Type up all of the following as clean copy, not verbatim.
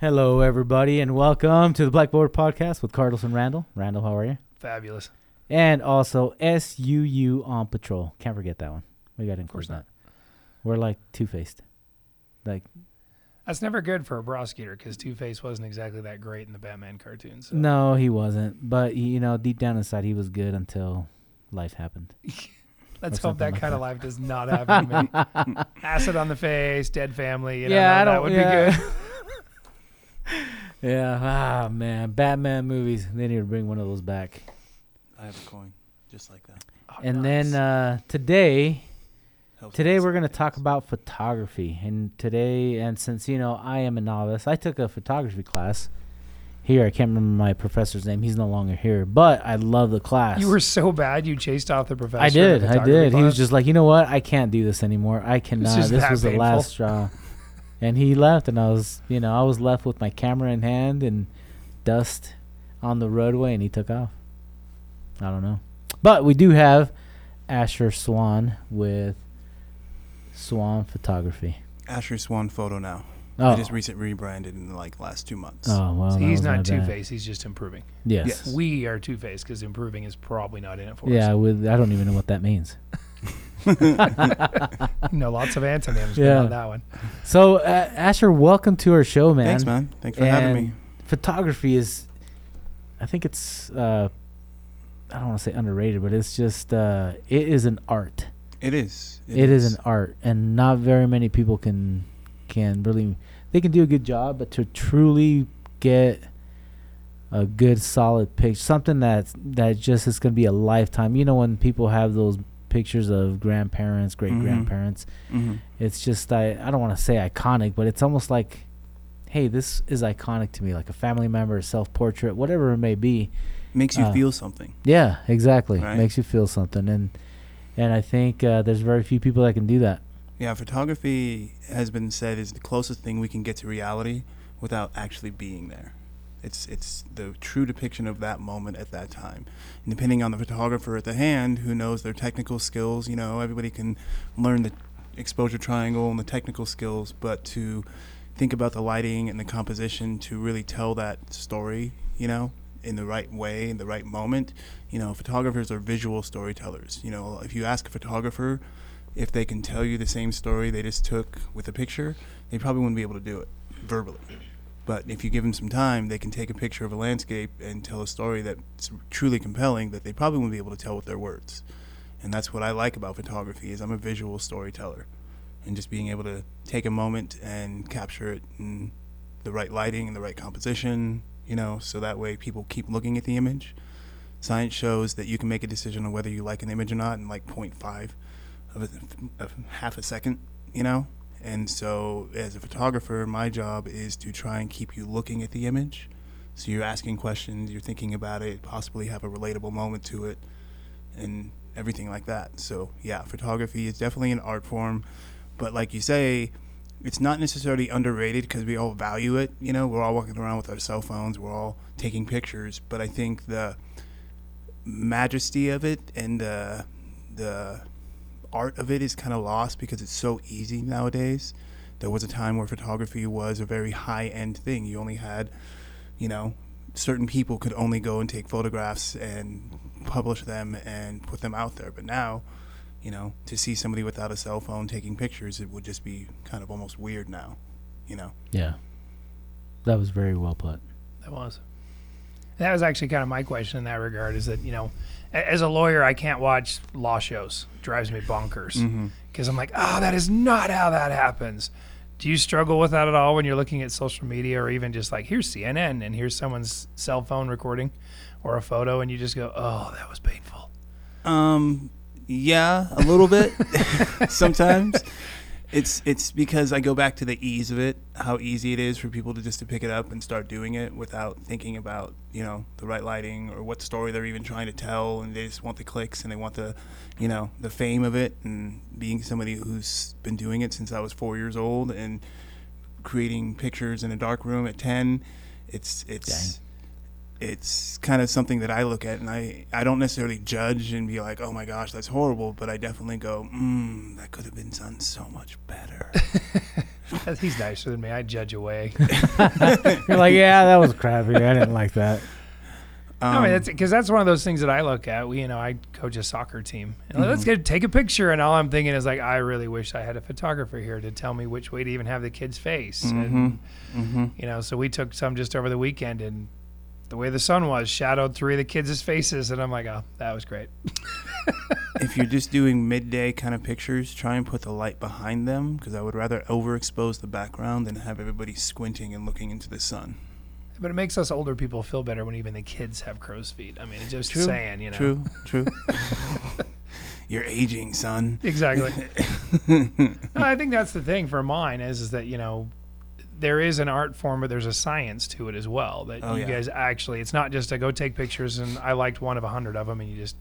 Hello, everybody, and welcome to the Blackboard Podcast with Cardelson Randall. Randall, how are you? Fabulous. And also SUU on patrol. Can't forget that one. We got to include that. We're like two-faced. Like that's never good for a prosecutor because Two-Face wasn't exactly that great in the Batman cartoons. So. No, he wasn't. But, you know, deep down inside, he was good until life happened. Let's hope that like kind of life does not happen to me. Acid on the face, dead family. You yeah, know, that would be good. Yeah. Ah, man. Batman movies. They need to bring one of those back. I have a coin just like that. Oh, and nice. Then today we're going to talk about photography. And today, and since, you know, I am a novice, I took a photography class here. I can't remember my professor's name. He's no longer here, but I love the class. You were so bad you chased off the professor. I did. Class. He was just like, you know what? I can't do this anymore. I cannot. This was painful. The last straw. And he left, and I was left with my camera in hand and dust on the roadway, and he took off. I don't know. But we do have Asher Swan with Swan Photography. Asher Swan Photo now. Oh. I just recently rebranded in like the last 2 months. Oh, well, so he's not Two-Face. He's just improving. Yes. We are Two-Face because improving is probably not in it for us. Yeah, I don't even know what that means. No, lots of antonyms on that one. So, Asher, welcome to our show, man. Thanks, man. Thanks for having me. Photography is, I think it's... I don't want to say underrated, but it's just it is an art. It is an art, and not very many people can really. They can do a good job, but to truly get a good solid picture, something that just is going to be a lifetime. You know, when people have those pictures of grandparents, great grandparents, it's just I don't want to say iconic, but it's almost like, hey, this is iconic to me, like a family member, a self portrait, whatever it may be. Makes you feel something. Yeah, exactly. Right? Makes you feel something. And I think there's very few people that can do that. Yeah, photography has been said is the closest thing we can get to reality without actually being there. It's the true depiction of that moment at that time. And depending on the photographer at the hand who knows their technical skills, you know, everybody can learn the exposure triangle and the technical skills, but to think about the lighting and the composition to really tell that story, you know, in the right way, in the right moment. You know, photographers are visual storytellers. You know, if you ask a photographer if they can tell you the same story they just took with a picture, they probably wouldn't be able to do it verbally. But if you give them some time, they can take a picture of a landscape and tell a story that's truly compelling that they probably wouldn't be able to tell with their words. And that's what I like about photography is I'm a visual storyteller. And just being able to take a moment and capture it in the right lighting and the right composition, you know, so that way people keep looking at the image. Science shows that you can make a decision on whether you like an image or not in like 0.5 of half a second, you know. And so as a photographer, my job is to try and keep you looking at the image. So you're asking questions, you're thinking about it, possibly have a relatable moment to it, and everything like that. So, yeah, photography is definitely an art form. But like you say, it's not necessarily underrated because we all value it. You know, we're all walking around with our cell phones. We're all taking pictures. But I think the majesty of it and the art of it is kind of lost because it's so easy nowadays. There was a time where photography was a very high-end thing. You only had, you know, certain people could only go and take photographs and publish them and put them out there. But now, you know, to see somebody without a cell phone taking pictures, it would just be kind of almost weird now, you know? Yeah. That was very well put. That was. That was actually kind of my question in that regard is that, you know, as a lawyer, I can't watch law shows. It drives me bonkers because I'm like, oh, that is not how that happens. Do you struggle with that at all when you're looking at social media or even just like, here's CNN and here's someone's cell phone recording or a photo and you just go, oh, that was painful? Yeah, a little bit. Sometimes it's because I go back to the ease of it, how easy it is for people to just to pick it up and start doing it without thinking about, you know, the right lighting or what story they're even trying to tell. And they just want the clicks and they want the, you know, the fame of it. And being somebody who's been doing it since I was 4 years old and creating pictures in a dark room at 10, it's dang. It's kind of something that I look at, and I don't necessarily judge and be like, oh my gosh, that's horrible, but I definitely go, that could have been done so much better. He's nicer than me. I judge away. You're like, yeah, that was crappy. I didn't like that. I mean, because that's one of those things that I look at. We, you know, I coach a soccer team. And mm-hmm. Let's take a picture, and all I'm thinking is like, I really wish I had a photographer here to tell me which way to even have the kid's face. Mm-hmm. And, mm-hmm. You know, so we took some just over the weekend, and the way the sun was shadowed three of the kids' faces, and I'm like, oh, that was great. If you're just doing midday kind of pictures, try and put the light behind them, because I would rather overexpose the background than have everybody squinting and looking into the sun. But it makes us older people feel better when even the kids have crow's feet. I mean, it's just true, saying, you know. True. You're aging, son. Exactly. No, I think that's the thing for mine is that, you know, there is an art form, but there's a science to it as well. That guys actually, it's not just a go take pictures and I liked one of 100 of them and you just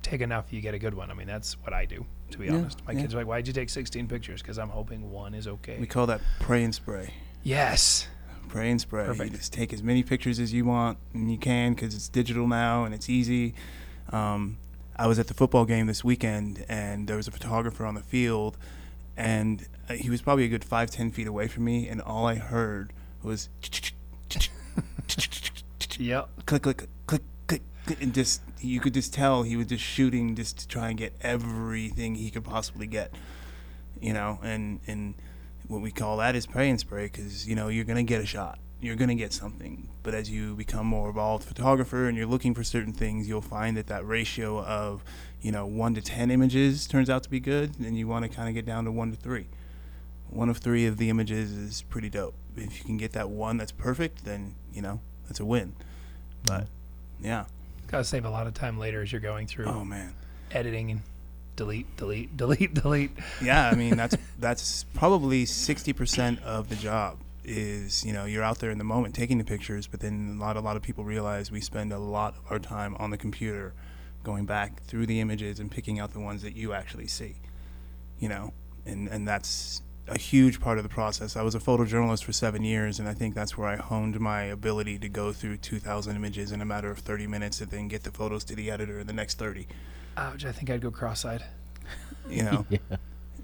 take enough, you get a good one. I mean, that's what I do, to be honest. My kids are like, why'd you take 16 pictures? Because I'm hoping one is okay. We call that pray and spray. Yes. Pray and spray. Perfect. You just take as many pictures as you want and you can because it's digital now and it's easy. I was at the football game this weekend and there was a photographer on the field and he was probably a good 5-10 feet away from me and all I heard was click, click, click, click, click, and just you could just tell he was just shooting just to try and get everything he could possibly get, you know, and what we call that is pray and spray because, you know, you're going to get a shot. You're going to get something. But as you become more evolved photographer and you're looking for certain things, you'll find that that ratio of, you know, 1 to 10 images turns out to be good. And you want to kind of get down to 1 to 3. 1 of 3 of the images is pretty dope. If you can get that one that's perfect, then, you know, that's a win. But, yeah. Got to save a lot of time later as you're going through. Oh, man. Editing and delete. Yeah, I mean, that's probably 60% of the job is, you know, you're out there in the moment taking the pictures, but then a lot of people realize we spend a lot of our time on the computer going back through the images and picking out the ones that you actually see, you know, and that's a huge part of the process. I was a photojournalist for 7 years, and I think that's where I honed my ability to go through 2,000 images in a matter of 30 minutes and then get the photos to the editor in the next 30. Ouch, I think I'd go cross-eyed. You know? Yeah.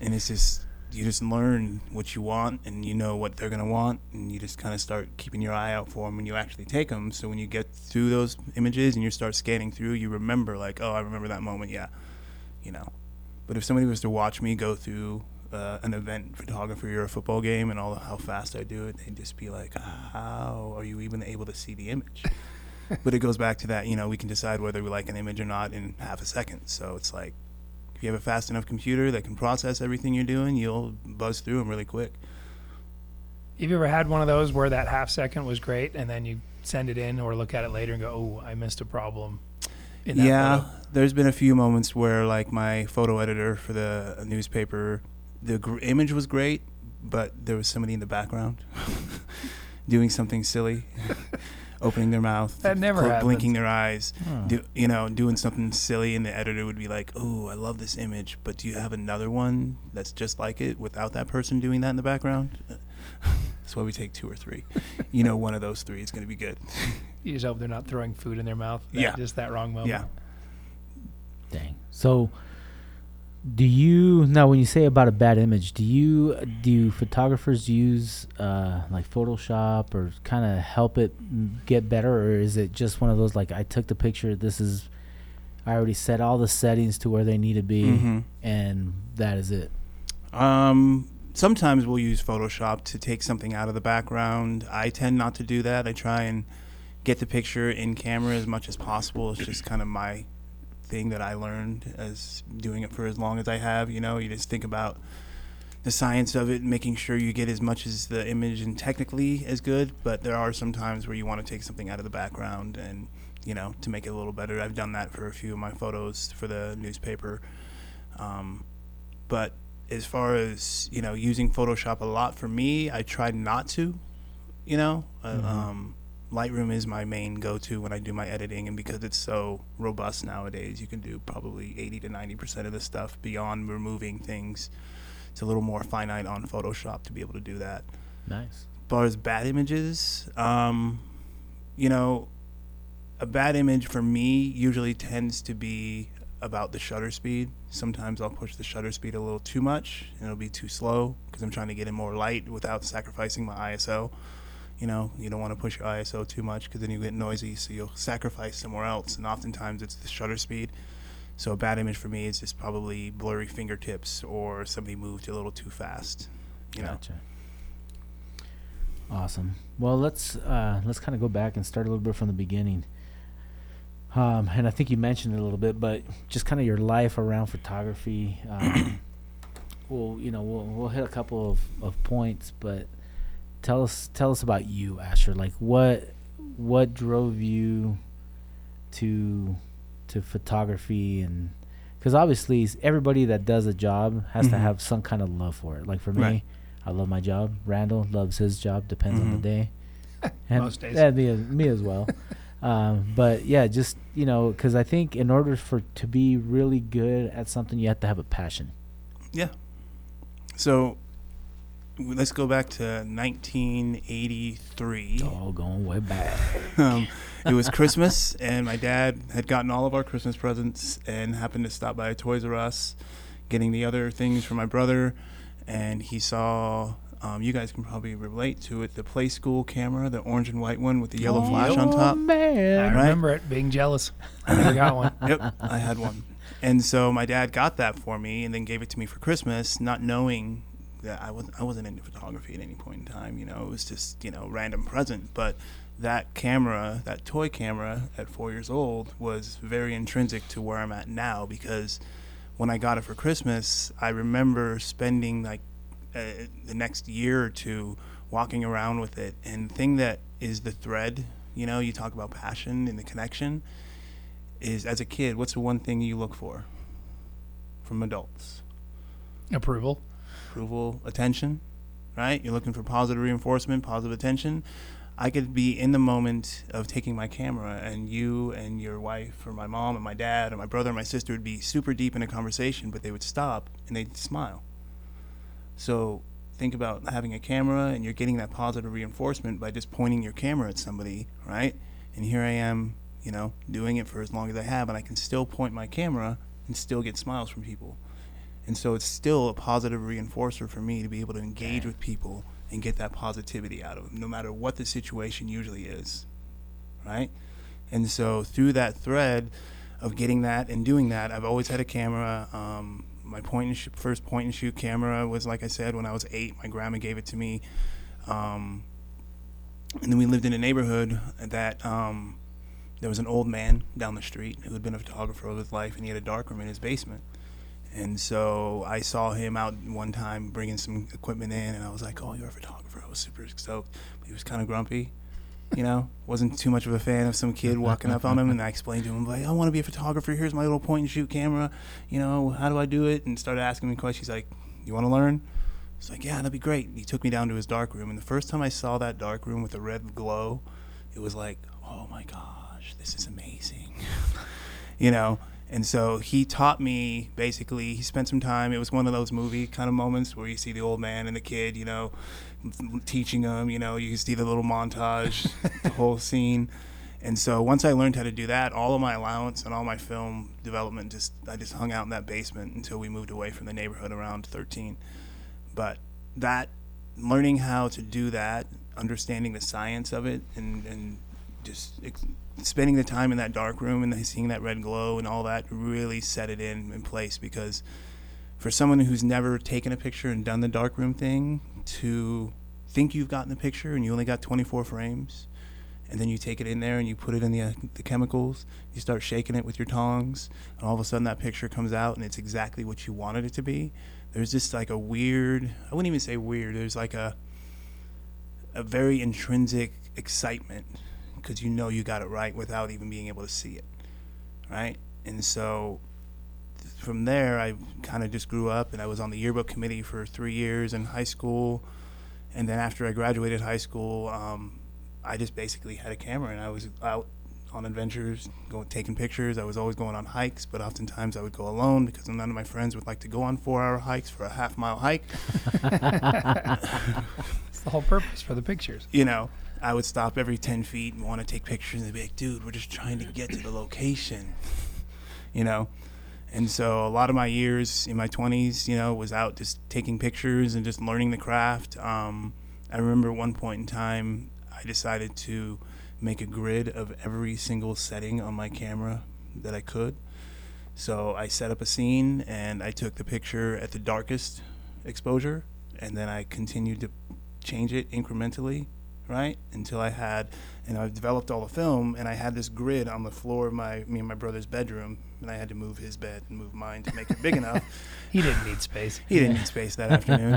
And it's just, you just learn what you want, and you know what they're going to want, and you just kind of start keeping your eye out for them when you actually take them. So when you get through those images and you start scanning through, you remember, like, oh, I remember that moment, yeah. You know? But if somebody was to watch me go through an event photography or a football game and all how fast I do it, they'd just be like, how are you even able to see the image? But it goes back to that, you know, we can decide whether we like an image or not in half a second. So it's like, if you have a fast enough computer that can process everything you're doing, you'll buzz through them really quick. Have you ever had one of those where that half second was great and then you send it in or look at it later and go, oh, I missed a problem in that photo? There's been a few moments where, like, my photo editor for the newspaper, the image was great, but there was somebody in the background doing something silly. Opening their mouth, that never happens. Blinking their eyes, doing something silly, and the editor would be like, oh, I love this image, but do you have another one that's just like it without that person doing that in the background? That's why we take 2 or 3. You know, one of those 3 is going to be good. You just hope they're not throwing food in their mouth, just that wrong moment. Yeah. Dang. So do you, now when you say about a bad image, do photographers use like Photoshop or kind of help it get better, or is it just one of those like, I took the picture, I already set all the settings to where they need to be, mm-hmm. and that is it? Sometimes we'll use Photoshop to take something out of the background. I tend not to do that. I try and get the picture in camera as much as possible. It's just kind of my thing that I learned as doing it for as long as I have. You know, you just think about the science of it, making sure you get as much as the image and technically as good, but there are some times where you want to take something out of the background and, you know, to make it a little better. I've done that for a few of my photos for the newspaper. But as far as, you know, using Photoshop a lot for me, I tried not to, you know. Mm-hmm. Lightroom is my main go-to when I do my editing, and because it's so robust nowadays, you can do probably 80 to 90% of the stuff beyond removing things. It's a little more finite on Photoshop to be able to do that. Nice. As far as bad images, you know, a bad image for me usually tends to be about the shutter speed. Sometimes I'll push the shutter speed a little too much and it'll be too slow because I'm trying to get in more light without sacrificing my ISO. You know, you don't want to push your ISO too much because then you get noisy, so you'll sacrifice somewhere else, and oftentimes it's the shutter speed. So a bad image for me is just probably blurry fingertips or somebody moved a little too fast. Gotcha. Awesome. Well, let's kind of go back and start a little bit from the beginning. And I think you mentioned it a little bit, but just kind of your life around photography. We'll hit a couple of points, but tell us about you, Asher. Like what drove you to photography? And because obviously everybody that does a job has mm-hmm. to have some kind of love for it. Like for me, I love my job. Randall loves his job. Depends on the day. And most days. Yeah, me as well. But yeah, just, you know, because I think in order to be really good at something, you have to have a passion. Yeah. So let's go back to 1983. Oh, going way back. It was Christmas, and my dad had gotten all of our Christmas presents and happened to stop by Toys R Us, getting the other things for my brother, and he saw... you guys can probably relate to it. The Play School camera, the orange and white one with the yellow flash on top. Oh, man. I remember it, being jealous. I never got one. Yep, I had one. And so my dad got that for me and then gave it to me for Christmas, not knowing that I wasn't into photography at any point in time. You know, it was just, you know, random present. But that camera, that toy camera at 4 years old was very intrinsic to where I'm at now, because when I got it for Christmas, I remember spending like the next year or two walking around with it. And the thing that is the thread, you know, you talk about passion and the connection, is as a kid, what's the one thing you look for from adults? Approval, attention, right? You're looking for positive reinforcement, positive attention. I could be in the moment of taking my camera, and you and your wife or my mom and my dad and my brother and my sister would be super deep in a conversation, but they would stop and they'd smile. So think about having a camera, and you're getting that positive reinforcement by just pointing your camera at somebody, right? And here I am, you know, doing it for as long as I have, and I can still point my camera and still get smiles from people. And so it's still a positive reinforcer for me to be able to engage with people and get that positivity out of them, no matter what the situation usually is, right? And so through that thread of getting that and doing that, I've always had a camera. My first point-and-shoot camera was, like I said, when I was 8. My grandma gave it to me. And then we lived in a neighborhood that there was an old man down the street who had been a photographer all his life, and he had a darkroom in his basement. And so I saw him out one time bringing some equipment in, and I was like, oh, you're a photographer. I was super stoked. But he was kind of grumpy. You know, wasn't too much of a fan of some kid walking up on him, and I explained to him, like, I want to be a photographer. Here's my little point-and-shoot camera. You know, how do I do it? And started asking me questions. He's like, you want to learn? I was like, yeah, that'd be great. And he took me down to his darkroom, and the first time I saw that darkroom with the red glow, it was like, oh, my gosh, this is amazing. You know, and so he taught me, basically, he spent some time. It was one of those movie kind of moments where you see the old man and the kid, you know, teaching them, you know, you see the little montage, the whole scene. And so once I learned how to do that, all of my allowance and all my film development, I just hung out in that basement until we moved away from the neighborhood around 13. But that, learning how to do that, understanding the science of it, and just spending the time in that dark room and seeing that red glow and all that really set it in place. Because for someone who's never taken a picture and done the darkroom thing, to think you've gotten the picture and you only got 24 frames, and then you take it in there and you put it in the chemicals, you start shaking it with your tongs, and all of a sudden that picture comes out and it's exactly what you wanted it to be. There's just like a weird, I wouldn't even say weird, there's like a very intrinsic excitement, because you know you got it right without even being able to see it, right? And so from there, I kind of just grew up, and I was on the yearbook committee for 3 years in high school. And then after I graduated high school, I just basically had a camera, and I was out on adventures, taking pictures. I was always going on hikes, but oftentimes I would go alone because none of my friends would like to go on 4-hour hikes for a half-mile hike. That's the whole purpose for the pictures. You know, I would stop every 10 feet and want to take pictures, and they'd be like, dude, we're just trying to get to the location, you know. And so a lot of my years in my 20s, you know, was out just taking pictures and just learning the craft. I remember at one point in time, I decided to make a grid of every single setting on my camera that I could. So I set up a scene and I took the picture at the darkest exposure, and then I continued to change it incrementally, right? Until I had, and I've developed all the film, and I had this grid on the floor of me and my brother's bedroom, and I had to move his bed and move mine to make it big enough. He didn't need space. He didn't need space that afternoon.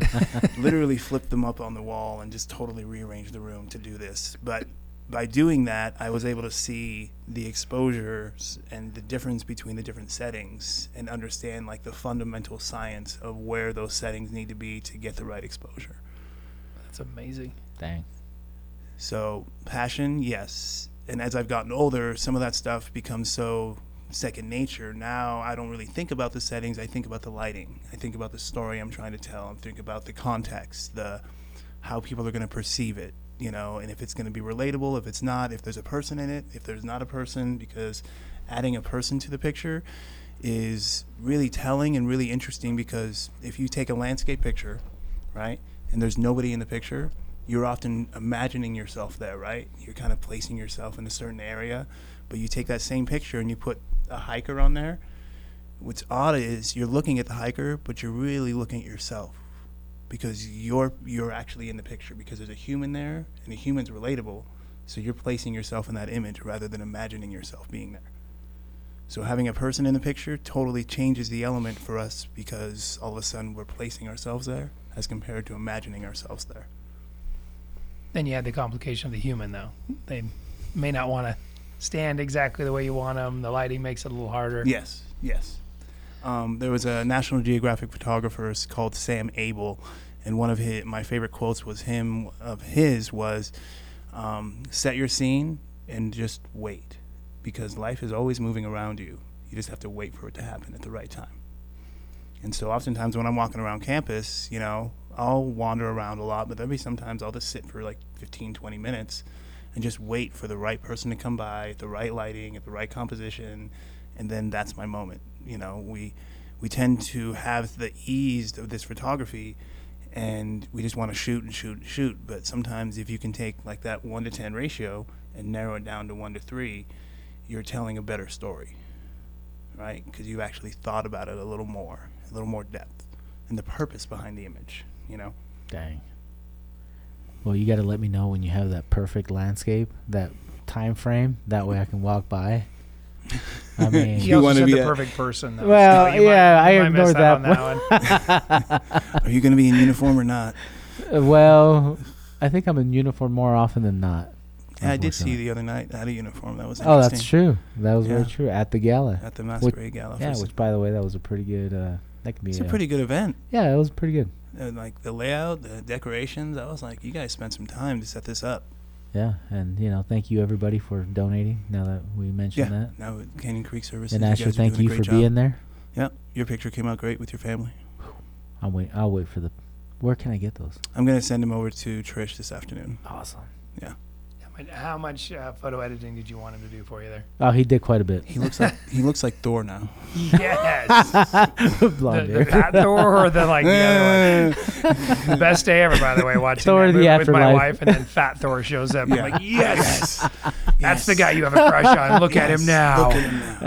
Literally flipped them up on the wall and just totally rearranged the room to do this. But by doing that, I was able to see the exposures and the difference between the different settings and understand like the fundamental science of where those settings need to be to get the right exposure. That's amazing. Dang. So passion, yes. And as I've gotten older, some of that stuff becomes so second nature. Now I don't really think about the settings. I think about the lighting. I think about the story I'm trying to tell. I think about the context, the how people are going to perceive it. You know, and if it's going to be relatable, if it's not, if there's a person in it, if there's not a person, because adding a person to the picture is really telling and really interesting, because if you take a landscape picture, right, and there's nobody in the picture, you're often imagining yourself there, right? You're kind of placing yourself in a certain area, but you take that same picture and you put a hiker on there. What's odd is you're looking at the hiker, but you're really looking at yourself, because you're actually in the picture, because there's a human there and the human's relatable, so you're placing yourself in that image rather than imagining yourself being there. So having a person in the picture totally changes the element for us, because all of a sudden we're placing ourselves there as compared to imagining ourselves there. Then you have the complication of the human, though. They may not want to stand exactly the way you want them. The lighting makes it a little harder. Yes, yes. There was a National Geographic photographer called Sam Abel, and one of my favorite quotes was, set your scene and just wait, because life is always moving around you. You just have to wait for it to happen at the right time. And so oftentimes when I'm walking around campus, you know, I'll wander around a lot, but there'll be sometimes I'll just sit for like 15, 20 minutes and just wait for the right person to come by, at the right lighting, at the right composition, and then that's my moment. You know, we tend to have the ease of this photography, and we just want to shoot and shoot and shoot. But sometimes if you can take like that 1 to 10 ratio and narrow it down to 1 to 3, you're telling a better story, right? Because you actually thought about it a little more depth, and the purpose behind the image, you know? Dang. Well, you got to let me know when you have that perfect landscape, that time frame. That way I can walk by. I mean, you also said the perfect person, though. Well, so yeah, I ignored that one. Are you going to be in uniform or not? Well, I think I'm in uniform more often than not. Yeah, I did see you the other night out of uniform. That was interesting. Oh, that's true. That was very true. At the gala. At the Masquerade Gala. Yeah, which, by the way, that was a pretty good a pretty good event. Yeah, it was pretty good. Like the layout, the decorations. I was like, you guys spent some time to set this up. Yeah, and, you know, thank you, everybody, for donating, now that we mentioned that. Yeah, now with Canyon Creek Services. And Asher, thank you for being there. Yeah, your picture came out great with your family. I'll wait for the... Where can I get those? I'm going to send them over to Trish this afternoon. Awesome. Yeah. How much photo editing did you want him to do for you there? Oh, he did quite a bit. He looks like Thor now. Yes. Blonde hair. That Thor or the other one. Best day ever, by the way, watching Thor that movie with my wife, and then Fat Thor shows up. Yeah. I'm like, yes. That's the guy you have a crush on. Look at him now. Look at him now.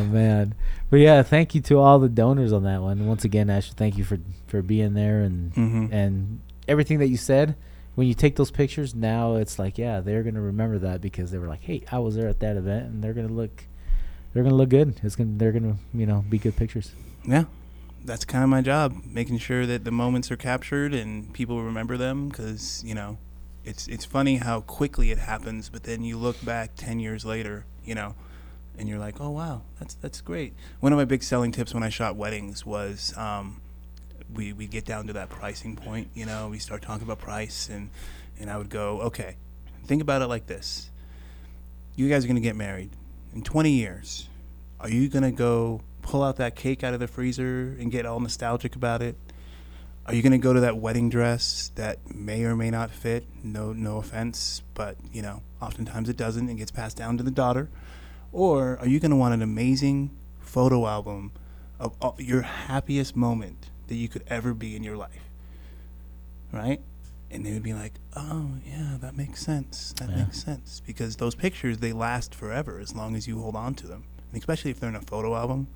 Oh, man. But, yeah, thank you to all the donors on that one. Once again, Ash, thank you for being there and everything that you said. When you take those pictures, now it's like, yeah, they're going to remember that, because they were like, hey, I was there at that event, and they're going to look good. They're going to, you know, be good pictures. Yeah. That's kind of my job, making sure that the moments are captured and people remember them, because, you know, it's funny how quickly it happens, but then you look back 10 years later, you know, and you're like, oh, wow, that's great. One of my big selling tips when I shot weddings was, we get down to that pricing point, you know, we start talking about price, and I would go, okay, think about it like this. You guys are going to get married in 20 years. Are you going to go pull out that cake out of the freezer and get all nostalgic about it? Are you going to go to that wedding dress that may or may not fit? No offense, but, you know, oftentimes it doesn't and gets passed down to the daughter. Or are you going to want an amazing photo album of all, your happiest moment that you could ever be in your life, right? And they would be like, oh, yeah, that makes sense. That makes sense. Because those pictures, they last forever as long as you hold on to them. And especially if they're in a photo album.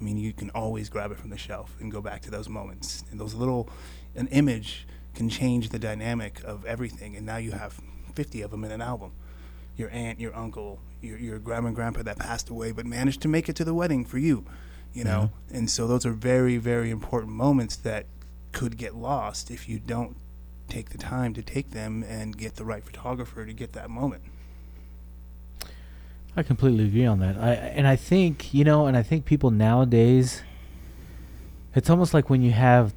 I mean, you can always grab it from the shelf and go back to those moments. And those little, an image can change the dynamic of everything. And now you have 50 of them in an album. Your aunt, your uncle, your grandma and grandpa that passed away but managed to make it to the wedding for you, you know? And so those are very, very important moments that could get lost if you don't take the time to take them and get the right photographer to get that moment. I completely agree on that. I think people nowadays, it's almost like when you have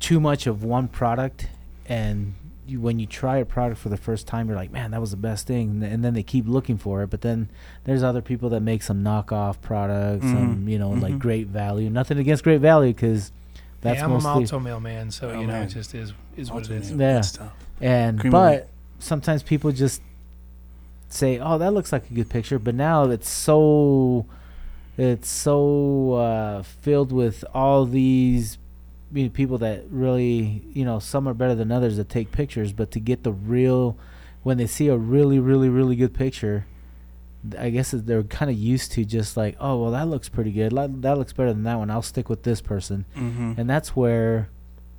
too much of one product, and when you try a product for the first time, you're like, man, that was the best thing, and then they keep looking for it. But then there's other people that make some knockoff products, some, you know, like Great Value. Nothing against Great Value, because that's mostly. I'm a malto mill man, so you know, it just is what it is. Yeah, and cream but sometimes people just say, oh, that looks like a good picture, but now it's so filled with all these people that really, you know, some are better than others that take pictures, but to get the real, when they see a really, really, really good picture, I guess they're kind of used to just like, oh, well, that looks pretty good. That looks better than that one. I'll stick with this person. And that's where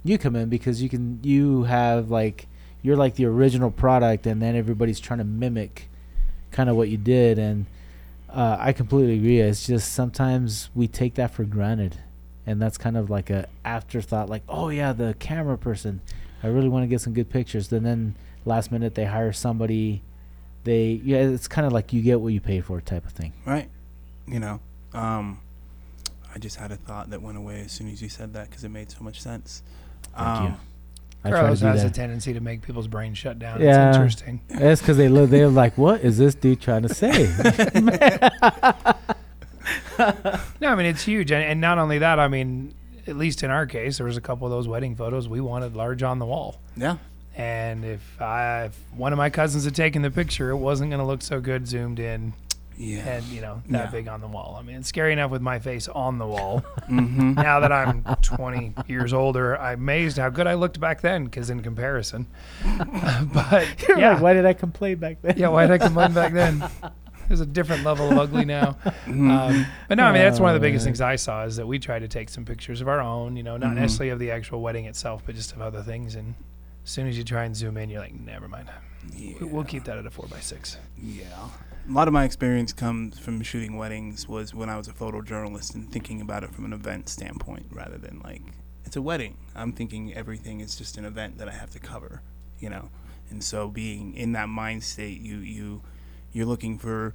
you come in, because you're like the original product, and then everybody's trying to mimic kind of what you did. And I completely agree. It's just sometimes we take that for granted, and that's kind of like a afterthought, like, oh, yeah, the camera person, I really want to get some good pictures. And then last minute they hire somebody. It's kind of like you get what you pay for type of thing. Right. You know, I just had a thought that went away as soon as you said that, because it made so much sense. Thank you. Carlos has a tendency to make people's brains shut down. Yeah. It's interesting. That's because they're like, what is this dude trying to say? No, I mean, it's huge. And not only that, I mean, at least in our case, there was a couple of those wedding photos we wanted large on the wall. Yeah. And if one of my cousins had taken the picture, it wasn't going to look so good zoomed in. Yeah. And, you know, that big on the wall. I mean, it's scary enough with my face on the wall. Now that I'm 20 years older, I'm amazed how good I looked back then, because in comparison. But like, why did I complain back then? Yeah, why did I complain back then? There's a different level of ugly now. But no, I mean, that's one of the biggest things I saw, is that we tried to take some pictures of our own, you know, not necessarily of the actual wedding itself, but just of other things. And as soon as you try and zoom in, you're like, never mind. Yeah. We'll keep that at a 4x6. Yeah. A lot of my experience comes from shooting weddings was when I was a photojournalist and thinking about it from an event standpoint rather than like, it's a wedding. I'm thinking everything is just an event that I have to cover, you know. And so being in that mind state, you're looking for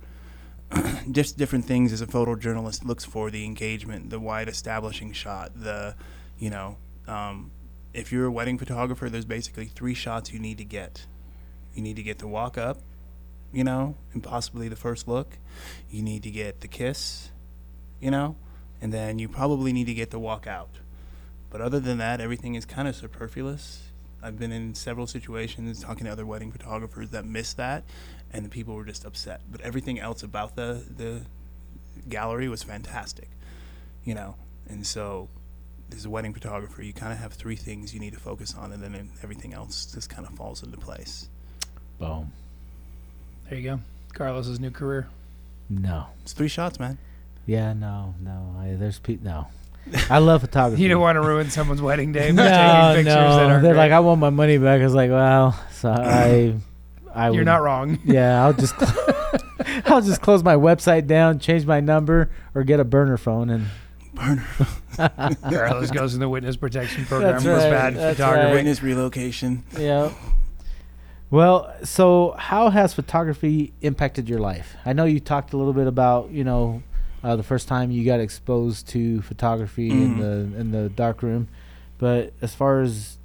just different things as a photojournalist looks for: the engagement, the wide establishing shot, the, you know, if you're a wedding photographer, there's basically three shots you need to get. You need to get the walk up, you know, and possibly the first look. You need to get the kiss, you know, and then you probably need to get the walk out. But other than that, everything is kind of superfluous. I've been in several situations talking to other wedding photographers that missed that, and the people were just upset. But everything else about the gallery was fantastic, you know. And so as a wedding photographer, you kind of have three things you need to focus on, and then everything else just kind of falls into place. Boom. There you go. Carlos's new career. No. It's three shots, man. Yeah, no. No. I love photography. You don't want to ruin someone's wedding day by taking pictures that aren't. They're great. Like, I want my money back. I was like, well, so I You're not wrong. Yeah, I'll just close my website down, change my number, or get a burner phone and Carlos goes in the witness protection program. That's right. That's photography. Right. Witness relocation. Yeah. Well, so how has photography impacted your life? I know you talked a little bit about, you know, the first time you got exposed to photography in the darkroom, but as far as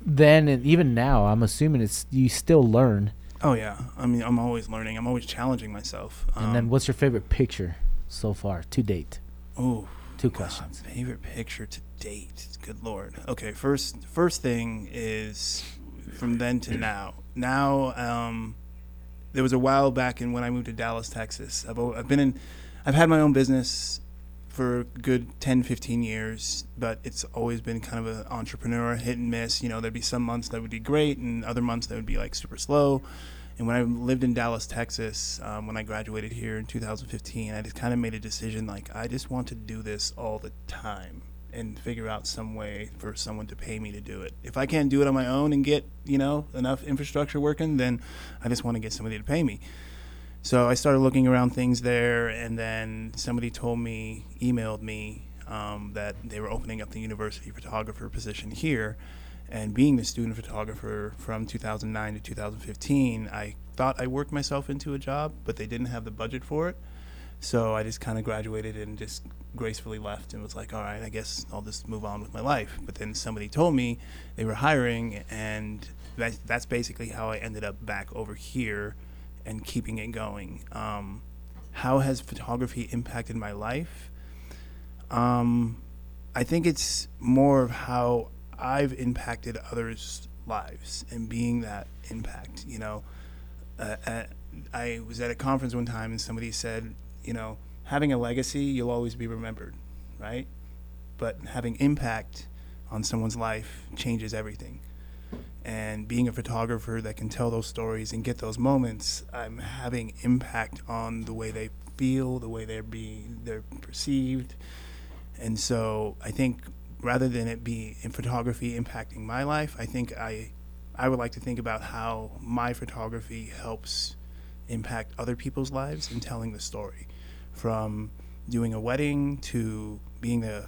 then and even now, I'm assuming you still learn. Oh yeah, I mean, I'm always learning. I'm always challenging myself. And then, what's your favorite picture so far to date? Oh, two questions. Favorite picture to date? Good Lord. Okay, first thing is, from then to now. There was a while back in when I moved to Dallas, Texas. I've had my own business for a good 10, 15 years, but it's always been kind of an entrepreneur hit and miss. You know, there'd be some months that would be great and other months that would be like super slow. And when I lived in Dallas, Texas, when I graduated here in 2015, I just kind of made a decision like, I just want to do this all the time and figure out some way for someone to pay me to do it. If I can't do it on my own and get, you know, enough infrastructure working, then I just want to get somebody to pay me. So I started looking around things there, and then somebody told me, emailed me, that they were opening up the university photographer position here. And being the student photographer from 2009 to 2015, I thought I worked myself into a job, but they didn't have the budget for it. So I just kind of graduated and just gracefully left and was like, all right, I guess I'll just move on with my life. But then somebody told me they were hiring, and that's basically how I ended up back over here and keeping it going. How has photography impacted my life? I think it's more of how I've impacted others' lives and being that impact. You know, I was at a conference one time and somebody said, you know, having a legacy, you'll always be remembered, right? But having impact on someone's life changes everything. And being a photographer that can tell those stories and get those moments, I'm having impact on the way they feel, the way they're perceived. And so I think rather than it be in photography impacting my life, I think I would like to think about how my photography helps impact other people's lives in telling the story. From doing a wedding to being the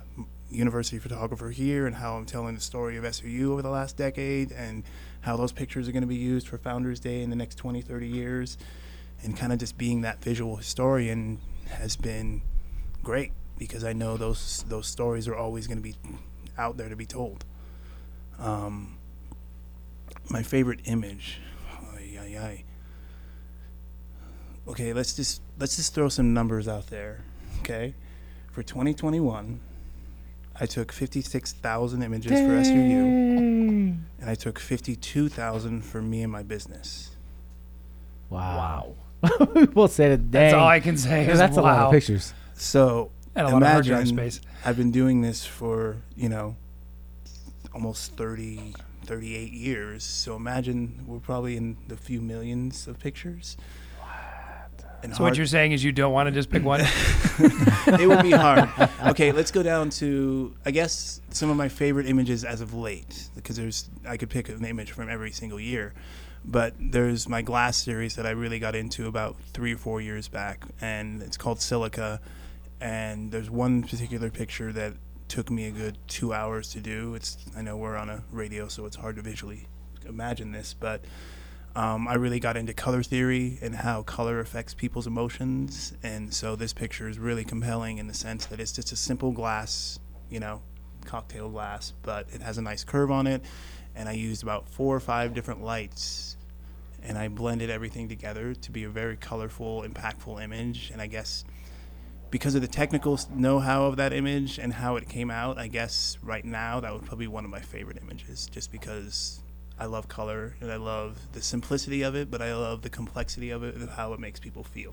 university photographer here and how I'm telling the story of SUU over the last decade and how those pictures are going to be used for Founders Day in the next 20, 30 years. And kind of just being that visual historian has been great because I know those stories are always going to be out there to be told. My favorite image. Okay, let's just throw some numbers out there, okay? For 2021, I took 56,000 images for SUU, and I took 52,000 for me and my business. Wow. People said it. That's all I can say. That's wow. A lot of pictures. So and a imagine lot of hard drive space. I've been doing this for, you know, almost 38 years. So imagine we're probably in the few millions of pictures. And so what you're saying is you don't want to just pick one? It would be hard. Okay, let's go down to, I guess, some of my favorite images as of late, because I could pick an image from every single year. But there's my glass series that I really got into about 3 or 4 years back, and it's called Silica. And there's one particular picture that took me a good 2 hours to do. I know we're on a radio, so it's hard to visually imagine this, but I really got into color theory and how color affects people's emotions. And so this picture is really compelling in the sense that it's just a simple glass, you know, cocktail glass, but it has a nice curve on it. And I used about 4 or 5 different lights, and I blended everything together to be a very colorful, impactful image. And I guess because of the technical know-how of that image and how it came out, I guess right now that would probably be one of my favorite images, just because I love color, and I love the simplicity of it, but I love the complexity of it and how it makes people feel.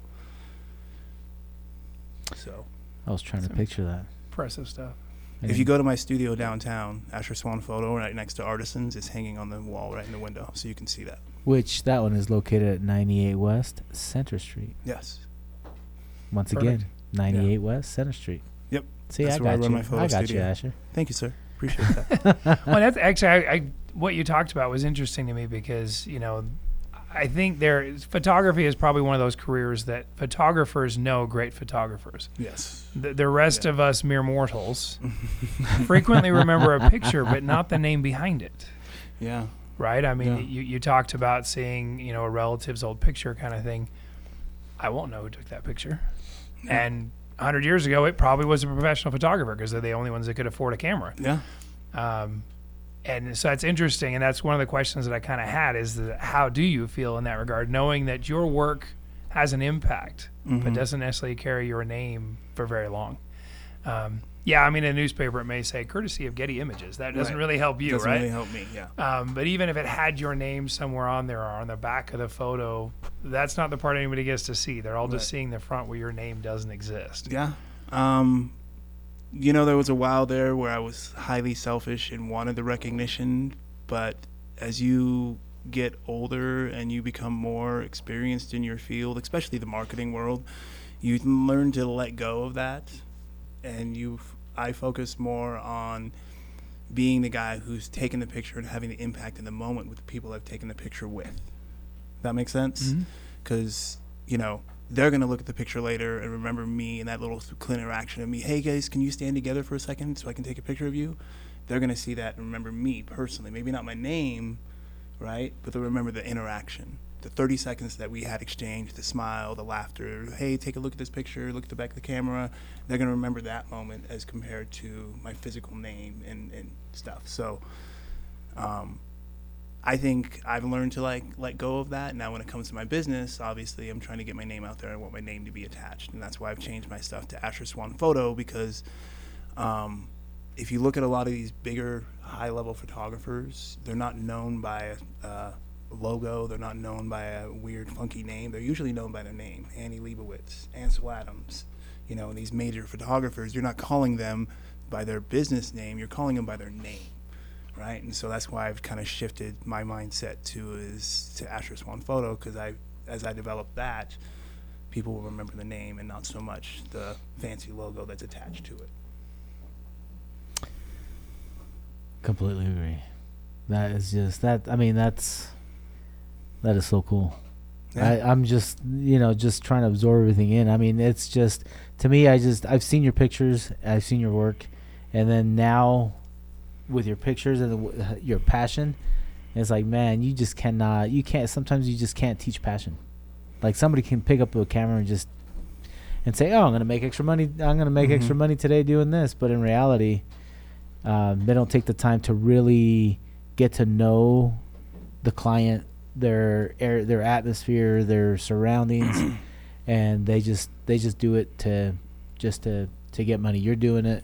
So, I was trying to picture that. Impressive stuff. If you go to my studio downtown, Asher Swan Photo, right next to Artisan's, it's hanging on the wall right in the window, so you can see that. Which, that one is located at 98 West Center Street. Yes. Once Perfect. Again, 98 West Center Street. Yep. See, that's where I run my photo studio. I got you, Asher. Thank you, sir. Appreciate that. Well, that's actually, what you talked about was interesting to me because, you know, I think photography is probably one of those careers that photographers know great photographers. Yes. The rest of us mere mortals frequently remember a picture, but not the name behind it. Yeah. Right? I mean, you talked about seeing, you know, a relative's old picture kind of thing. I won't know who took that picture. Yeah. And 100 years ago, it probably was a professional photographer because they're the only ones that could afford a camera. Yeah. And so that's interesting, and that's one of the questions that I kind of had is how do you feel in that regard, knowing that your work has an impact, but doesn't necessarily carry your name for very long? I mean, in a newspaper, it may say, courtesy of Getty Images. That doesn't really help you, right? Doesn't really help me, yeah. But even if it had your name somewhere on there or on the back of the photo, that's not the part anybody gets to see. They're all just seeing the front where your name doesn't exist. Yeah. you know, there was a while there where I was highly selfish and wanted the recognition, but as you get older and you become more experienced in your field, especially the marketing world, you learn to let go of that, and I focus more on being the guy who's taking the picture and having the impact in the moment with the people I've taken the picture with. That makes sense? Because, mm-hmm. you know, they're going to look at the picture later and remember me and that little clean interaction of me, hey guys, can you stand together for a second so I can take a picture of you? They're going to see that and remember me personally. Maybe not my name, right? But they'll remember the interaction, the 30 seconds that we had exchanged, the smile, the laughter, hey, take a look at this picture, look at the back of the camera. They're going to remember that moment as compared to my physical name and stuff. So I think I've learned to let go of that. Now when it comes to my business, obviously I'm trying to get my name out there. I want my name to be attached, and that's why I've changed my stuff to Asher Swan Photo, because if you look at a lot of these bigger high-level photographers, they're not known by logo, they're not known by a weird funky name, they're usually known by their name. Annie Leibovitz, Ansel Adams, you know, these major photographers, you're not calling them by their business name, you're calling them by their name, right? And so that's why I've kind of shifted my mindset to Asher Swan Photo, because as I develop that, people will remember the name and not so much the fancy logo that's attached to it. Completely agree. That is just that. I mean, that is so cool. Yeah. I'm just, you know, just trying to absorb everything in. I mean, it's just, to me, I've seen your pictures, I've seen your work, and then now with your pictures and your passion, it's like, man, sometimes you just can't teach passion. Like, somebody can pick up a camera and just, and say, oh, I'm going to make extra money. I'm going to make extra money today doing this. But in reality, they don't take the time to really get to know the client, their atmosphere, their surroundings, and they just do it to get money. You're doing it,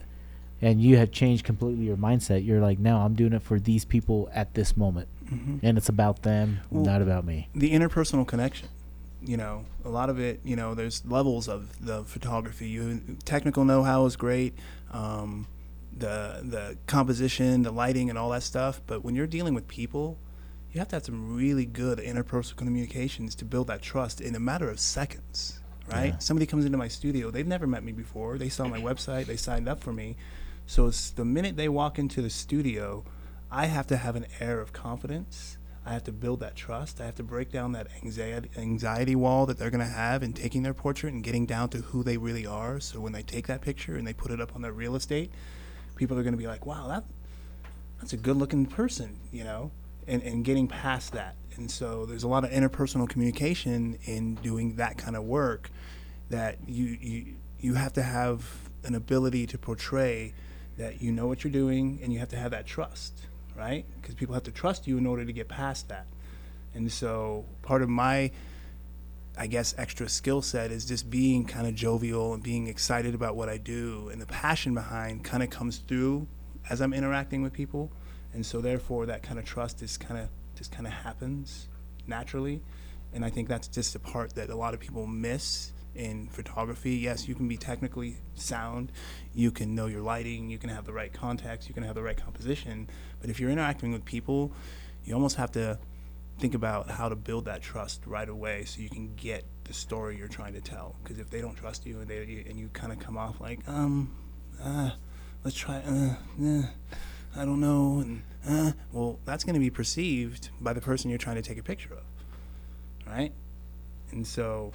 and you have changed completely your mindset. You're like, no, I'm doing it for these people at this moment, and it's about them, not about me. The interpersonal connection, you know, a lot of it, you know, there's levels of the photography. Technical know-how is great, the composition, the lighting, and all that stuff. But when you're dealing with people, you have to have some really good interpersonal communications to build that trust in a matter of seconds, right? Yeah. Somebody comes into my studio, they've never met me before, they saw my website, they signed up for me. So it's the minute they walk into the studio, I have to have an air of confidence. I have to build that trust. I have to break down that anxiety wall that they're going to have in taking their portrait and getting down to who they really are. So when they take that picture and they put it up on their real estate, people are going to be like, wow, that's a good-looking person, you know? And getting past that. And so there's a lot of interpersonal communication in doing that kind of work that you have to have an ability to portray that you know what you're doing, and you have to have that trust, right? Because people have to trust you in order to get past that. And so part of my, I guess, extra skill set is just being kind of jovial and being excited about what I do, and the passion behind kind of comes through as I'm interacting with people. And so therefore that kind of trust is just kind of happens naturally. And I think that's just the part that a lot of people miss in photography. Yes, you can be technically sound, you can know your lighting, you can have the right context, you can have the right composition. But if you're interacting with people, you almost have to think about how to build that trust right away so you can get the story you're trying to tell. Because if they don't trust you and you kind of come off like, let's try, I don't know, well, that's going to be perceived by the person you're trying to take a picture of, right? And so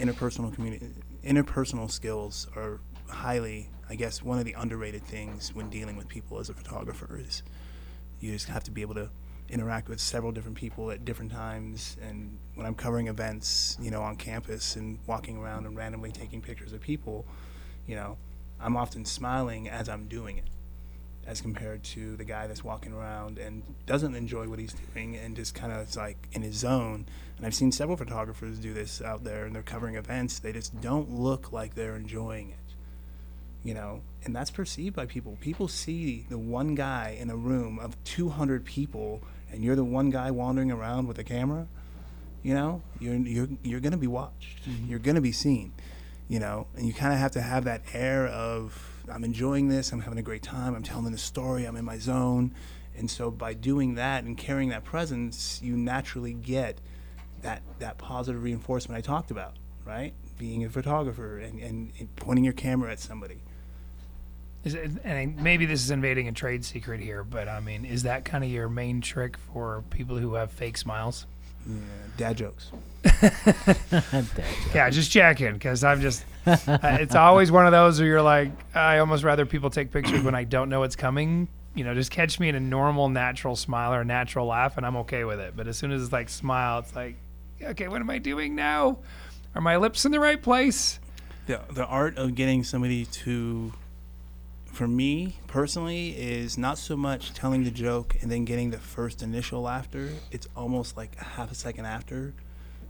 interpersonal skills are highly, I guess, one of the underrated things when dealing with people as a photographer is you just have to be able to interact with several different people at different times. And when I'm covering events, you know, on campus and walking around and randomly taking pictures of people, you know, I'm often smiling as I'm doing it, as compared to the guy that's walking around and doesn't enjoy what he's doing and just kind of is like in his zone. And I've seen several photographers do this out there, and they're covering events. They just don't look like they're enjoying it, you know? And that's perceived by people. People see the one guy in a room of 200 people, and you're the one guy wandering around with a camera, you know? You're going to be watched. Mm-hmm. You're going to be seen, you know? And you kind of have to have that air of I'm enjoying this, I'm having a great time, I'm telling the story, I'm in my zone. And so by doing that and carrying that presence, you naturally get that positive reinforcement I talked about, right? Being a photographer and pointing your camera at somebody. And maybe this is invading a trade secret here, but I mean, is that kind of your main trick for people who have fake smiles? Yeah, dad jokes. Yeah, just checking, because I'm just, it's always one of those where you're like, I almost rather people take pictures when I don't know what's coming. You know, just catch me in a normal, natural smile or a natural laugh, and I'm okay with it. But as soon as it's like smile, it's like, okay, what am I doing now? Are my lips in the right place? The art of getting somebody to, for me personally, is not so much telling the joke and then getting the first initial laughter. It's almost like a half a second after,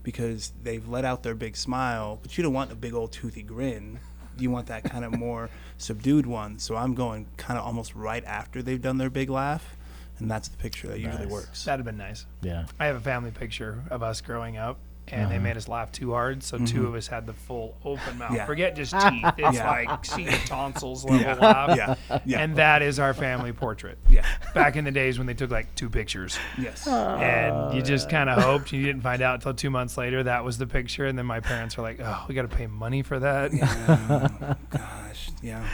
because they've let out their big smile, but you don't want a big old toothy grin. You want that kind of more subdued one. So I'm going kind of almost right after they've done their big laugh, and that's the picture that usually works. That'd have been nice. Yeah. I have a family picture of us growing up, and they made us laugh too hard, so two of us had the full open mouth. Yeah. Forget just teeth. It's like see the tonsils level laugh. Yeah. Yeah. And that is our family portrait. Yeah. Back in the days when they took like two pictures. Yes. And you just kind of hoped. You didn't find out until 2 months later that was the picture, and then my parents were like, oh, we got to pay money for that. Yeah. Gosh. Yeah.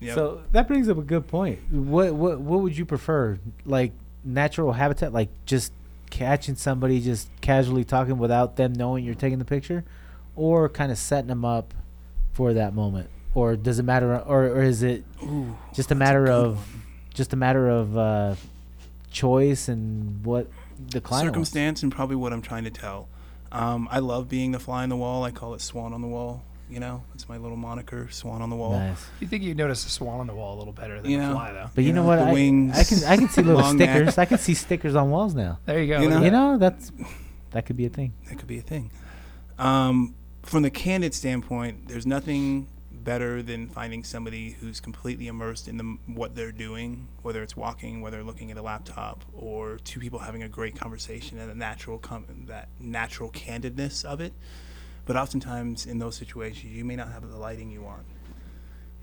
Yep. So that brings up a good point. What would you prefer? Like natural habitat, like just catching somebody just casually talking without them knowing you're taking the picture, or kind of setting them up for that moment? Or does it matter, or is it just a matter of choice and what the client circumstance wants? And probably what I'm trying to tell. I love being the fly on the wall. I call it swan on the wall. You know, it's my little moniker, swan on the wall. Nice. You think you'd notice a swan on the wall a little better than a fly, though. But you know what? Wings. I can see little stickers. Neck. I can see stickers on walls now. There you go. You know that could be a thing. That could be a thing. From the candid standpoint, there's nothing better than finding somebody who's completely immersed in what they're doing, whether it's walking, whether looking at a laptop, or two people having a great conversation and that natural candidness of it. But oftentimes in those situations, you may not have the lighting you want,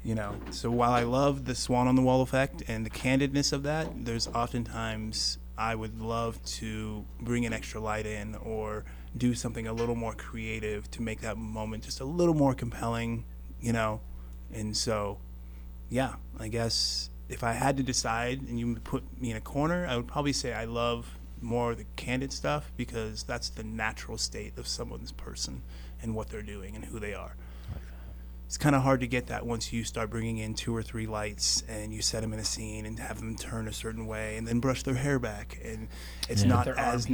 you know. So while I love the swan on the wall effect and the candidness of that, there's oftentimes I would love to bring an extra light in or do something a little more creative to make that moment just a little more compelling, you know. And so, yeah, I guess if I had to decide and you put me in a corner, I would probably say I love more the candid stuff, because that's the natural state of someone's person and what they're doing and who they are. Okay. It's kind of hard to get that once you start bringing in 2 or 3 lights and you set them in a scene and have them turn a certain way and then brush their hair back, and it's not as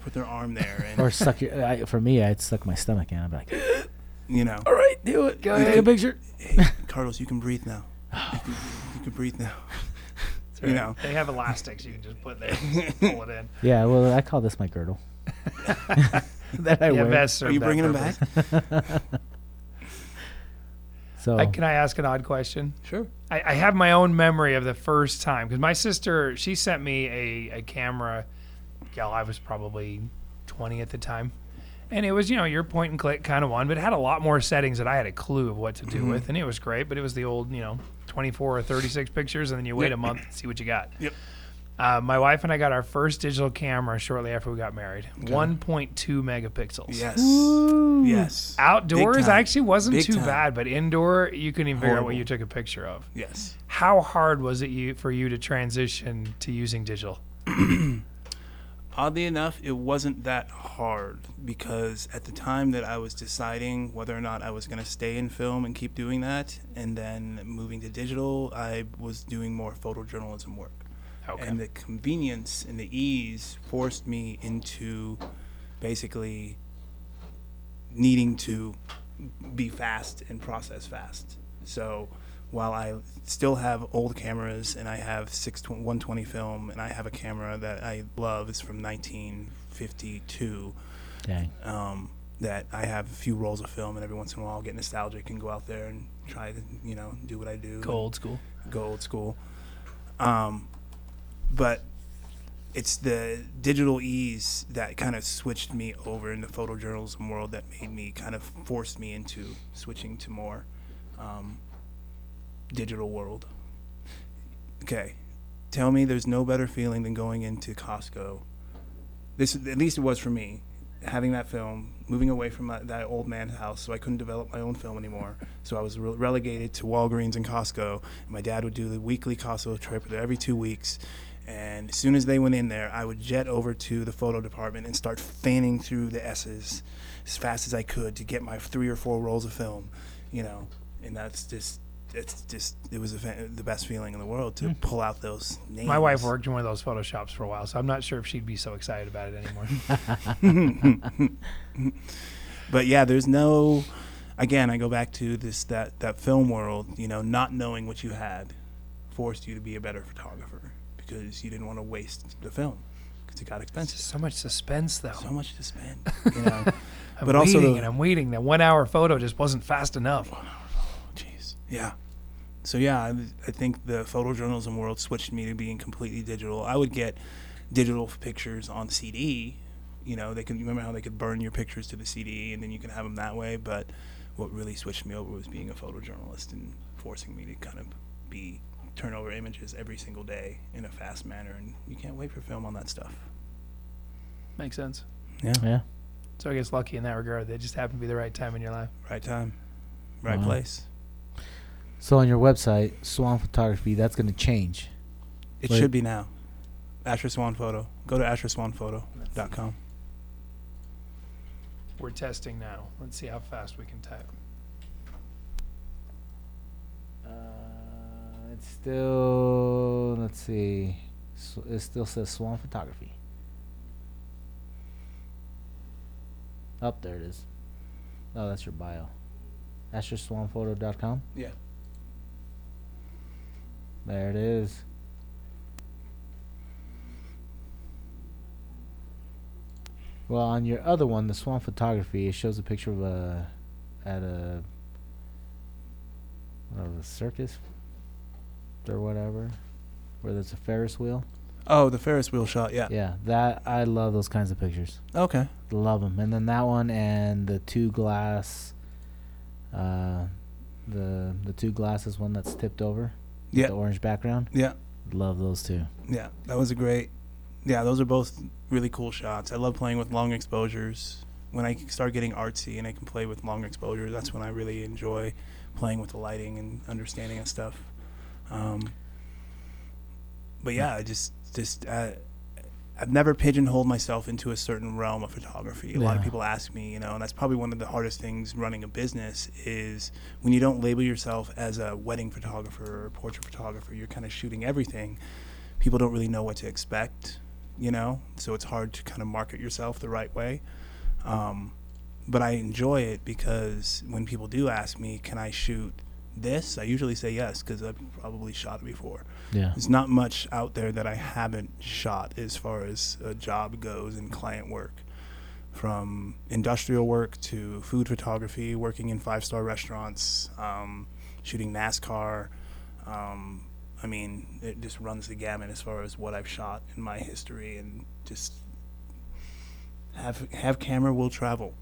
put their arm there and or suck your. For me, I'd suck my stomach in. I'd be like, you know, all right, do it. Go ahead, take a picture. Hey, Carlos, you can breathe now. You can breathe now. You know. They have elastics you can just put there and pull it in. Yeah, well, I call this my girdle. That I wear. Are you bringing them back? So, can I ask an odd question? Sure. I have my own memory of the first time, because my sister, she sent me a camera. Yeah, I was probably 20 at the time. And it was, you know, your point and click kind of one, but it had a lot more settings that I had a clue of what to do with. And it was great, but it was the old, you know, 24 or 36 pictures, and then you wait a month and see what you got. Yep. My wife and I got our first digital camera shortly after we got married. Okay. 1.2 megapixels. Yes. Ooh. Yes. Outdoors actually wasn't too bad, but indoor, you couldn't even figure out what you took a picture of. Yes. How hard was it for you to transition to using digital? Oddly enough, it wasn't that hard, because at the time that I was deciding whether or not I was going to stay in film and keep doing that, and then moving to digital, I was doing more photojournalism work. Okay. And the convenience and the ease forced me into basically needing to be fast and process fast. So while I still have old cameras, and I have 120 film, and I have a camera that I love, it's from 1952. Dang. That I have a few rolls of film, and every once in a while I'll get nostalgic and go out there and try to, you know, do what I do. Go old school. But it's the digital ease that kind of switched me over in the photojournalism world that made me kind of forced me into switching to more digital world. Okay, tell me there's no better feeling than going into Costco. This, at least it was for me, having that film, moving away from that old man's house, so I couldn't develop my own film anymore. So I was relegated to Walgreens and Costco. And my dad would do the weekly Costco trip every 2 weeks. And as soon as they went in there, I would jet over to the photo department and start fanning through the S's as fast as I could to get my 3 or 4 rolls of film, you know. And that's just, it's just, it was the best feeling in the world to pull out those names. My wife worked in one of those photo shops for a while, so I'm not sure if she'd be so excited about it anymore. But yeah, there's no, again, I go back to this, that film world, you know, not knowing what you had forced you to be a better photographer, because you didn't want to waste the film because it got expensive. So much suspense, though. So much to spend, you know. I'm waiting. That 1 hour photo just wasn't fast enough. 1 hour photo, jeez. Yeah. So yeah, I think the photojournalism world switched me to being completely digital. I would get digital pictures on CD. You know, remember how they could burn your pictures to the CD and then you can have them that way. But what really switched me over was being a photojournalist and forcing me to kind of turn over images every single day in a fast manner, and you can't wait for film on that stuff. Makes sense. Yeah. So I guess lucky in that regard. They just happened to be the right time in your life. Right time, right place. So on your website, Swan Photography, that's going to change. It should be now. Asher Swan Photo. Go to AsherSwanPhoto.com. We're testing now. Let's see how fast we can type. It's still, let's see, it still says Swan Photography. Up there it is. Oh, that's your bio. AsherSwanPhoto.com? Yeah. There it is. Well, on your other one, the Swan Photography, it shows a picture of a circus or whatever, where there's a Ferris wheel. Oh, the Ferris wheel shot, yeah. Yeah, that, I love those kinds of pictures. Okay. Love them. And then that one and the two glass, the two glasses one that's tipped over. Yeah. The orange background. Yeah. Love those two. Yeah, that was a great, yeah, those are both really cool shots. I love playing with long exposures. When I start getting artsy and I can play with long exposures, that's when I really enjoy playing with the lighting and understanding and stuff. But yeah, I just I've never pigeonholed myself into a certain realm of photography. A lot of people ask me, you know, and that's probably one of the hardest things running a business is when you don't label yourself as a wedding photographer or a portrait photographer, you're kind of shooting everything. People don't really know what to expect, you know, so it's hard to kind of market yourself the right way. But I enjoy it because when people do ask me, can I shoot this, I usually say yes because I've probably shot it before. Yeah, there's not much out there that I haven't shot as far as a job goes and client work, from industrial work to food photography, working in 5-star restaurants, shooting NASCAR. I mean, it just runs the gamut as far as what I've shot in my history, and just have camera will travel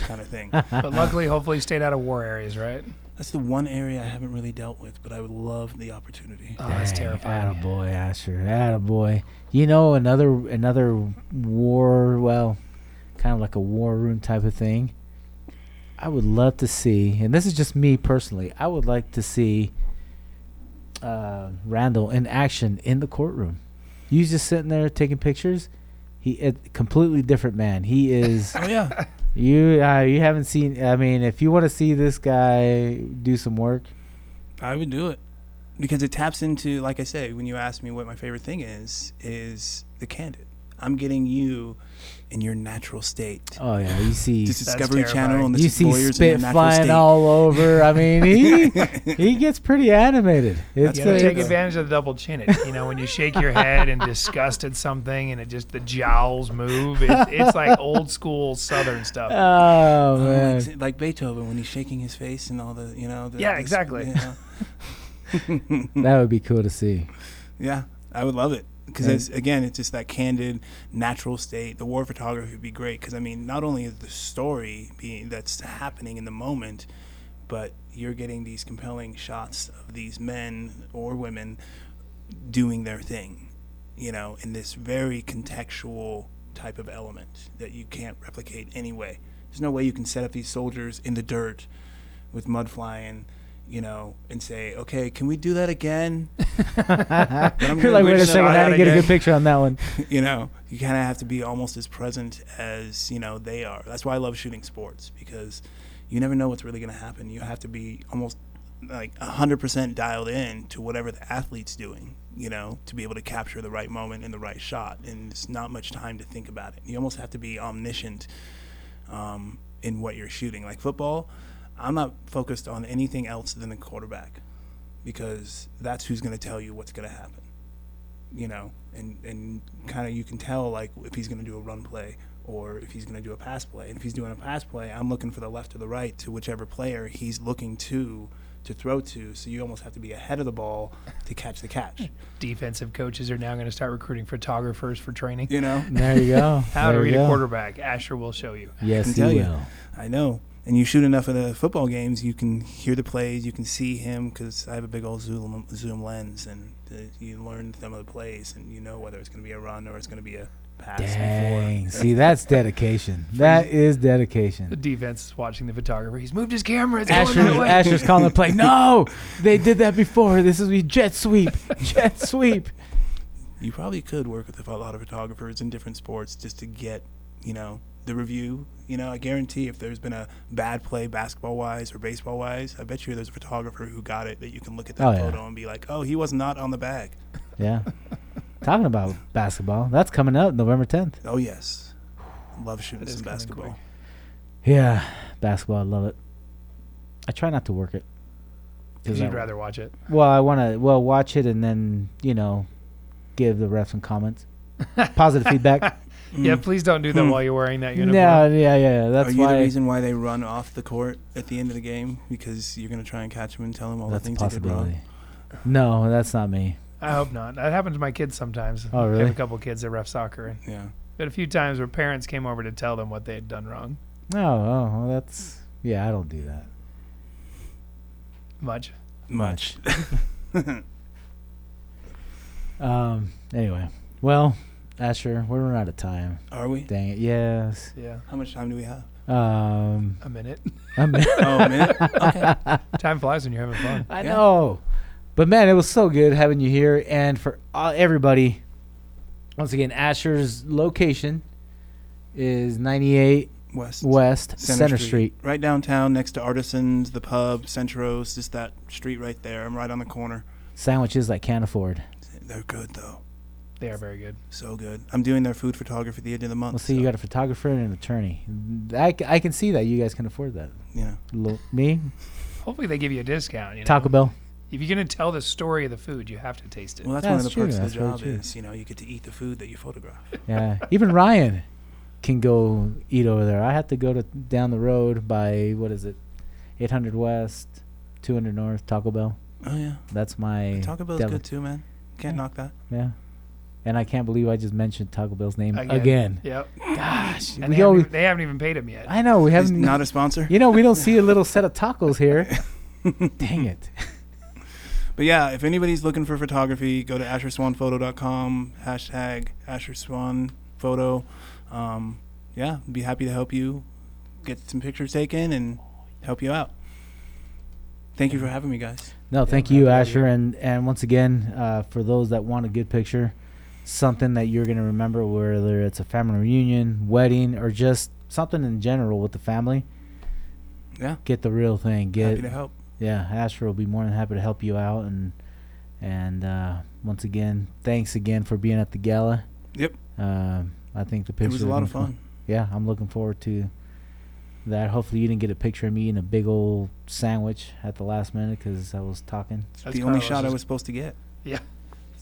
kind of thing. But luckily, hopefully, you stayed out of war areas, right? That's the one area I haven't really dealt with, but I would love the opportunity. Oh, that's terrifying. Attaboy, Asher. Attaboy. You know, another war, well, kind of like a war room type of thing. I would love to see, and this is just me personally, I would like to see Randall in action in the courtroom. He's just sitting there taking pictures. He a completely different man. He is... Oh, yeah. You haven't seen, I mean, if you want to see this guy do some work, I would do it, because it taps into, like I say, when you ask me what my favorite thing is the candid. I'm getting you in your natural state. Oh yeah, you see this Discovery Channel, and you see spit flying all over. I mean, he gets pretty animated. It's you gotta take advantage of the double chin. You know, when you shake your head in disgust at something, and it just the jowls move. It's like old school Southern stuff. Oh man, like Beethoven when he's shaking his face and all the, you know. Exactly. You know. That would be cool to see. Yeah, I would love it. Because, again, it's just that candid, natural state. The war photography would be great because, I mean, not only is the story that's happening in the moment, but you're getting these compelling shots of these men or women doing their thing, you know, in this very contextual type of element that you can't replicate anyway. There's no way you can set up these soldiers in the dirt with mud flying, you know, and say, okay, can we do that again? You're like, wait a second, I didn't get a good picture on that one. You know, you kind of have to be almost as present as, you know, they are. That's why I love shooting sports, because you never know what's really going to happen. You have to be almost like 100% dialed in to whatever the athlete's doing, you know, to be able to capture the right moment and the right shot. And it's not much time to think about it. You almost have to be omniscient in what you're shooting. Like football, I'm not focused on anything else than the quarterback, because that's who's going to tell you what's going to happen, you know, and kind of you can tell, like, if he's going to do a run play or if he's going to do a pass play. And if he's doing a pass play, I'm looking for the left or the right to whichever player he's looking to throw to, so you almost have to be ahead of the ball to catch the catch. Defensive coaches are now going to start recruiting photographers for training. You know? There you go. How to read a quarterback. Asher will show you. Yes, he will. I know. And you shoot enough of the football games, you can hear the plays, you can see him, because I have a big old zoom lens, and you learn some of the plays, and you know whether it's going to be a run or it's going to be a pass. Dang. See, that's dedication. That is dedication. The defense is watching the photographer. He's moved his camera. It's going away. Asher's calling the play. No, they did that before. This is jet sweep. Jet sweep. You probably could work with a lot of photographers in different sports just to get, you know, the review. You know, I guarantee if there's been a bad play basketball-wise or baseball-wise, I bet you there's a photographer who got it that you can look at that photo and be like, oh, he was not on the bag. Yeah. Talking about basketball, that's coming out November 10th. Oh, yes. Love shooting some basketball. Quick. Yeah, basketball, I love it. I try not to work it. Because you'd rather watch it. Well, I want to watch it and then, you know, give the refs some comments. Positive feedback. Yeah, please don't do that while you're wearing that uniform. No, yeah. That's the reason why they run off the court at the end of the game, because you're going to try and catch them and tell them all the things they did wrong? No, that's not me. I hope not. That happens to my kids sometimes. Oh, really? I have a couple kids that ref soccer. And yeah. But a few times where parents came over to tell them what they had done wrong. Oh, that's... Yeah, I don't do that. Much. Anyway. Well... Asher, we're running out of time. Are we? Dang it, yes. Yeah. How much time do we have? A minute. Oh, a minute? Okay. Time flies when you're having fun. I know. But, man, it was so good having you here. And for everybody, once again, Asher's location is 98 West Center Street. Right downtown next to Artisan's, the pub, Centro's, just that street right there. I'm right on the corner. Sandwiches I can't afford. They're good, though. They are very good. So good. I'm doing their food photography at the end of the month. Well, see, so. You got a photographer and an attorney. I can see that. You guys can afford that. Yeah. Me? Hopefully they give you a discount. You know? Taco Bell. If you're going to tell the story of the food, you have to taste it. Well, that's one of the perks of the job is, you know, you get to eat the food that you photograph. Yeah. Even Ryan can go eat over there. I have to go down the road by, 800 West, 200 North, Taco Bell. Oh, yeah. That's my... Taco Bell's good, too, man. Can't knock that. Yeah. And I can't believe I just mentioned Taco Bell's name again. Yep. Gosh. And they haven't even paid him yet. I know. We haven't. He's not a sponsor. You know, we don't see a little set of tacos here. Dang it. But, yeah, if anybody's looking for photography, go to AsherSwanPhoto.com, #AsherSwanPhoto. Yeah, be happy to help you get some pictures taken and help you out. Thank you for having me, guys. No, thank you, Asher. And once again, for those that want a good picture, something that you're going to remember, whether it's a family reunion, wedding, or just something in general with the family. Yeah. Get the real thing. Happy to help. Yeah, Asher will be more than happy to help you out. And once again, thanks again for being at the gala. Yep. I think the picture was a lot of fun. Yeah, I'm looking forward to that. Hopefully you didn't get a picture of me in a big old sandwich at the last minute because I was talking. That's the only shot I was supposed to get. Yeah.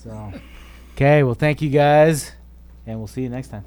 So... Okay, well, thank you guys, and we'll see you next time.